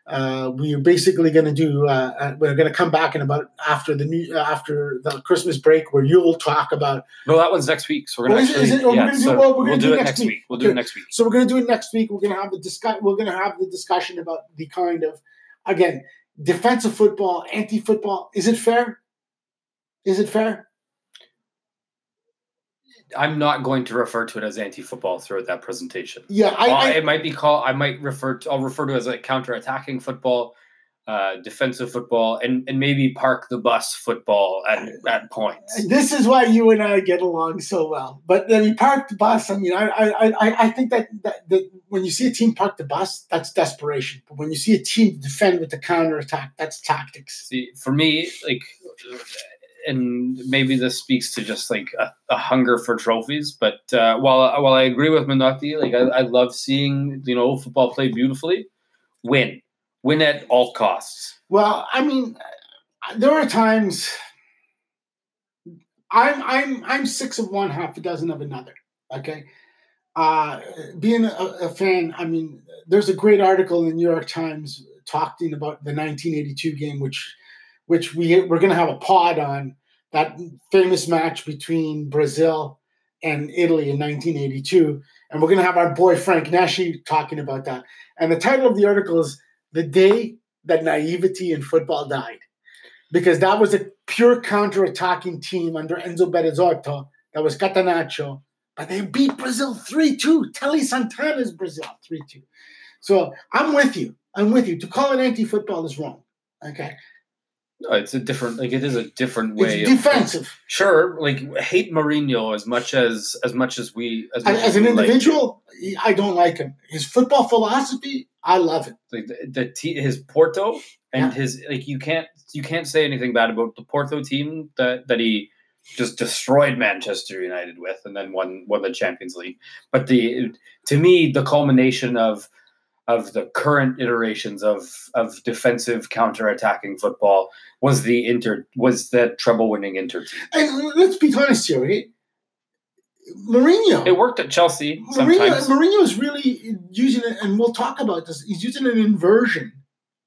We are basically going to do. We're going to come back in about after the Christmas break, where you will talk about. No, that one's next week. So we're going to do it next week. We'll do it next week. So we're going to do it next week. We're going to have the discussion about the kind of, again, defensive football, anti-football. Is it fair? Is it fair? I'm not going to refer to it as anti-football throughout that presentation. Yeah, it might be called. I might refer to. I'll refer to it as like counter-attacking football, defensive football, and maybe park the bus football at points. This is why you and I get along so well. But I mean, park the bus. I mean, I think that when you see a team park the bus, that's desperation. But when you see a team defend with the counterattack, that's tactics. See, for me, like. And maybe this speaks to just like a hunger for trophies. But while I agree with Menotti, like I love seeing, you know, football played beautifully, win at all costs. Well, I mean, there are times I'm six of one, half a dozen of another. Okay, being a fan, I mean, there's a great article in the New York Times talking about the 1982 game, which we're going to have a pod on, that famous match between Brazil and Italy in 1982. And we're going to have our boy Frank Nesci talking about that. And the title of the article is The Day That Naivety in Football Died. Because that was a pure counterattacking team under Enzo Berizotto. That was Catanaccio. But they beat Brazil 3-2. Telly Santana's Brazil 3-2. So I'm with you. I'm with you. To call it anti-football is wrong. Okay. No, it's a different, like it is a different way. It's defensive. Sure, like hate Mourinho as much as an individual. Like, I don't like him. His football philosophy, I love it. Like his Porto and his, like you can't say anything bad about the Porto team that he just destroyed Manchester United with, and then won the Champions League. But to me the culmination of the current iterations of defensive counter-attacking football was the treble-winning Inter team. And let's be honest here, right? Mourinho. It worked at Chelsea sometimes. Mourinho is really using it, and we'll talk about this, he's using an inversion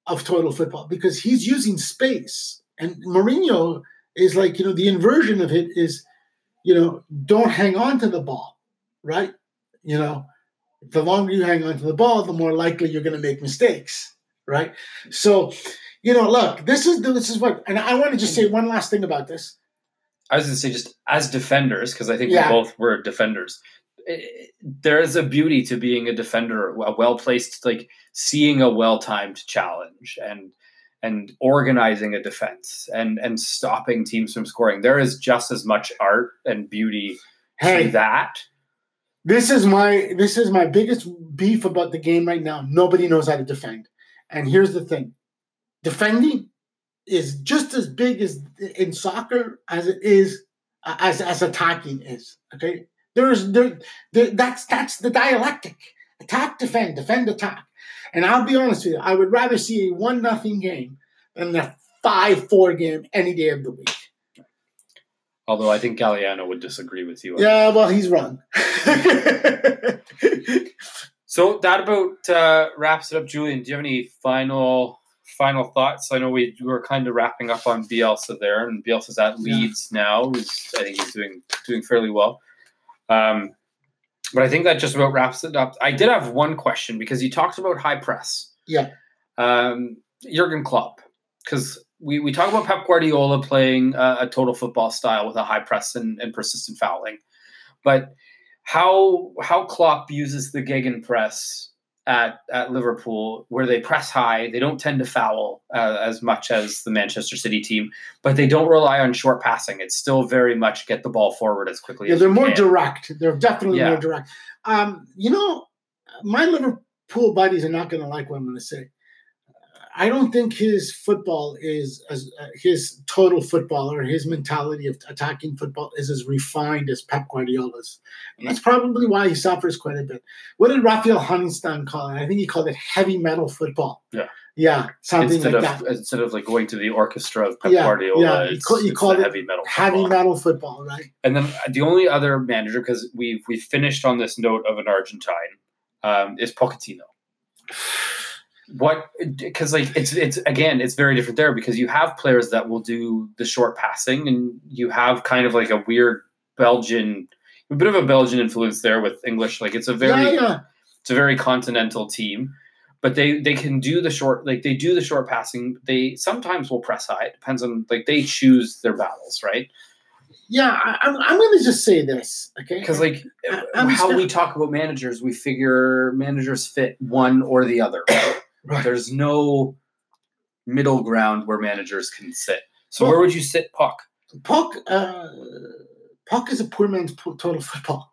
of total football because he's using space. And Mourinho is like, you know, the inversion of it is, you know, don't hang on to the ball, right? You know, the longer you hang on to the ball, the more likely you're going to make mistakes, right? So, you know, look, this is what, and I want to just say one last thing about this. I was going to say, just as defenders, because I think we both were defenders. There is a beauty to being a defender, a well-placed, like seeing a well-timed challenge and organizing a defense and stopping teams from scoring. There is just as much art and beauty to that. This is my biggest beef about the game right now. Nobody knows how to defend. And here's the thing. Defending is just as big as in soccer as it is as attacking is. Okay? That's the dialectic. Attack, defend, attack. And I'll be honest with you, I would rather see a 1-0 game than a 5-4 game any day of the week. Although I think Galliano would disagree with you. Yeah, well, he's wrong. So that about wraps it up, Julian. Do you have any final thoughts? I know we were kind of wrapping up on Bielsa there, and Bielsa's at Leeds now. I think he's doing fairly well. But I think that just about wraps it up. I did have one question because you talked about high press. Yeah. Jurgen Klopp, because we talk about Pep Guardiola playing a total football style with a high press and persistent fouling. But how Klopp uses the gegenpress at Liverpool, where they press high, they don't tend to foul as much as the Manchester City team, but they don't rely on short passing. It's still very much get the ball forward as quickly as you can. They're more direct. They're definitely more direct. You know, my Liverpool buddies are not going to like what I'm going to say. I don't think his football is as his total football or his mentality of attacking football is as refined as Pep Guardiola's. And that's probably why he suffers quite a bit. What did Raphael Honeystein call it? I think he called it heavy metal football. Yeah. Yeah, something instead like that. Instead of like going to the orchestra of Pep Guardiola, you call it heavy metal football, right? And then the only other manager, because we finished on this note of an Argentine, is Pochettino. What? Because like it's again, it's very different there because you have players that will do the short passing, and you have kind of like a weird Belgian, a bit of a Belgian influence there with English. Like it's a very continental team. But they can do the short, like they do the short passing. They sometimes will press high. It depends on, like, they choose their battles, right? Yeah, I'm going to just say this, okay? Because, like, we talk about managers, we figure managers fit one or the other. Right. There's no middle ground where managers can sit. So where would you sit Puck? Puck is a poor man's total football.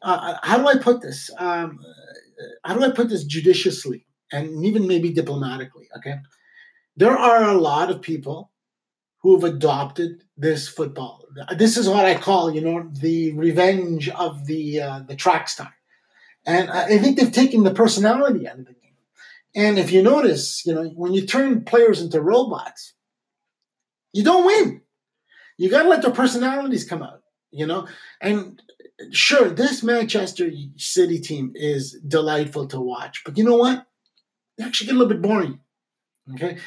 How do I put this? How do I put this judiciously and even maybe diplomatically, okay? There are a lot of people who have adopted this football. This is what I call, the revenge of the track star. And I think they've taken the personality out of the game. And if you notice, when you turn players into robots, you don't win. You got to let their personalities come out, and sure, this Manchester City team is delightful to watch, but you know what? They actually get a little bit boring. Okay,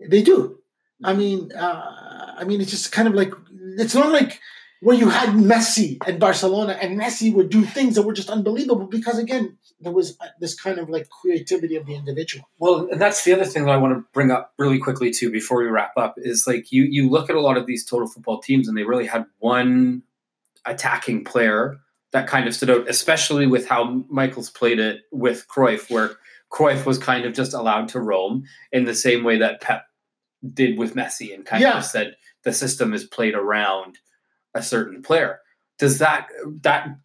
they do. I mean, it's just kind of like, it's not like where you had Messi at Barcelona, and Messi would do things that were just unbelievable because, again, there was this kind of like creativity of the individual. Well, and that's the other thing that I want to bring up really quickly too before we wrap up is like you look at a lot of these total football teams, and they really had one attacking player that kind of stood out, especially with how Michels played it with Cruyff, where Cruyff was kind of just allowed to roam in the same way that Pep did with Messi and kind of just said the system is played around a certain player. Does that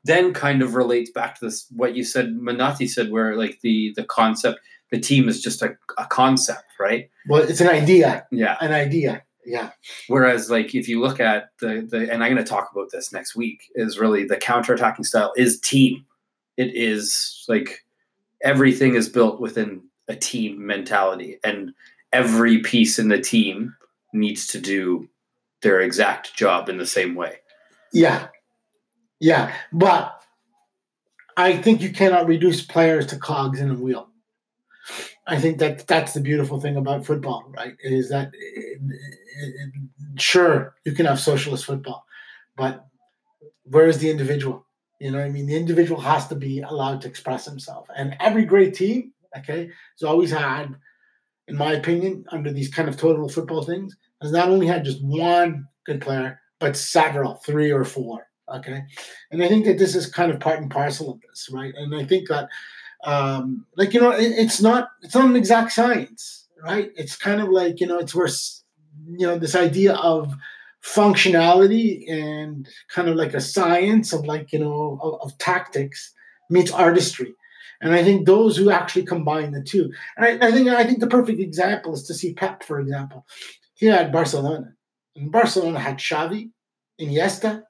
then kind of relates back to this, what you said, Menotti said, where like the concept, the team is just a concept, right? Well, it's an idea. Yeah. An idea. Yeah. Whereas, like, if you look at the and I'm going to talk about this next week, is really the counterattacking style is team. It is, like, everything is built within a team mentality, and every piece in the team needs to do their exact job in the same way. Yeah. Yeah. But I think you cannot reduce players to cogs in a wheel. I think that's the beautiful thing about football, right? Is that sure, you can have socialist football, but where is the individual? You know what I mean? The individual has to be allowed to express himself. And every great team, okay, has always had, in my opinion, under these kind of total football things, has not only had just one good player, but several, three or four, okay? And I think that this is kind of part and parcel of this, right? And I think that it's not an exact science, right? It's kind of like, it's where, this idea of functionality and kind of like a science of like, of tactics meets artistry. And I think those who actually combine the two, and I think the perfect example is to see Pep, for example. He had Barcelona, and Barcelona had Xavi, Iniesta,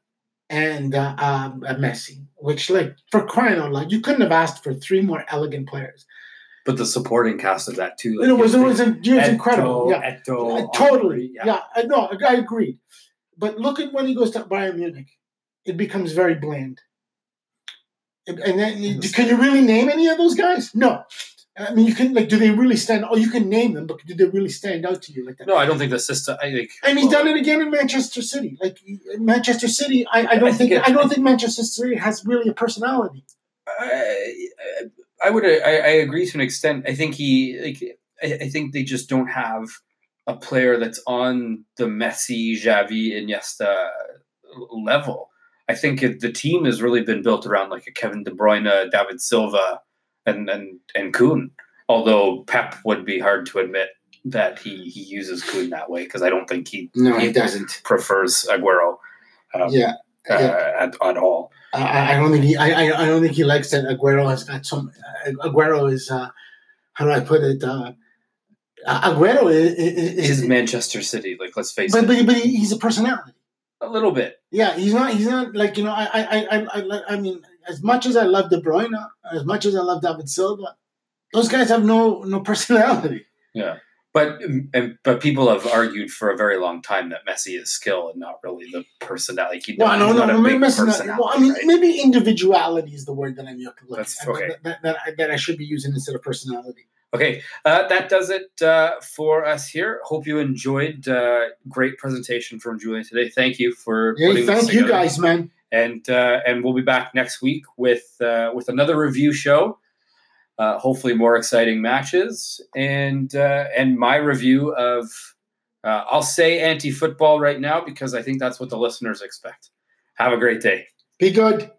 and Messi, which, like, for crying out loud, you couldn't have asked for three more elegant players. But the supporting cast of that too, like, it was incredible. Yeah, totally. Yeah, no, I agreed. But look at when he goes to Bayern Munich, it becomes very bland. And then, can you really name any of those guys? No. I mean, you can, like, do they really stand? Oh, you can name them, but do they really stand out to you like that? No, I don't think the system. And he's done it again in Manchester City. Like Manchester City, I don't think Manchester City has really a personality. I agree to an extent. I think I think they just don't have a player that's on the Messi, Xavi, Iniesta level. I think the team has really been built around like a Kevin De Bruyne, David Silva, and Kuhn, although Pep would be hard to admit that he uses Kuhn that way, because I don't think he doesn't prefers Aguero at all. I don't think he likes that Aguero has got some. Aguero is how do I put it? Aguero is Manchester City. Like, let's face it. But he's a personality. A little bit. Yeah, he's not like, I mean. As much as I love De Bruyne, as much as I love David Silva, those guys have no personality. Yeah. But people have argued for a very long time that Messi is skill and not really the personality. Like, I mean, maybe individuality is the word that I'm looking at. Okay. That I should be using instead of personality. Okay, that does it for us here. Hope you enjoyed. Great presentation from Julian today. Thank you for putting this together. Thank you guys, man. And we'll be back next week with another review show. Hopefully more exciting matches and my review of I'll say anti-football right now because I think that's what the listeners expect. Have a great day. Be good.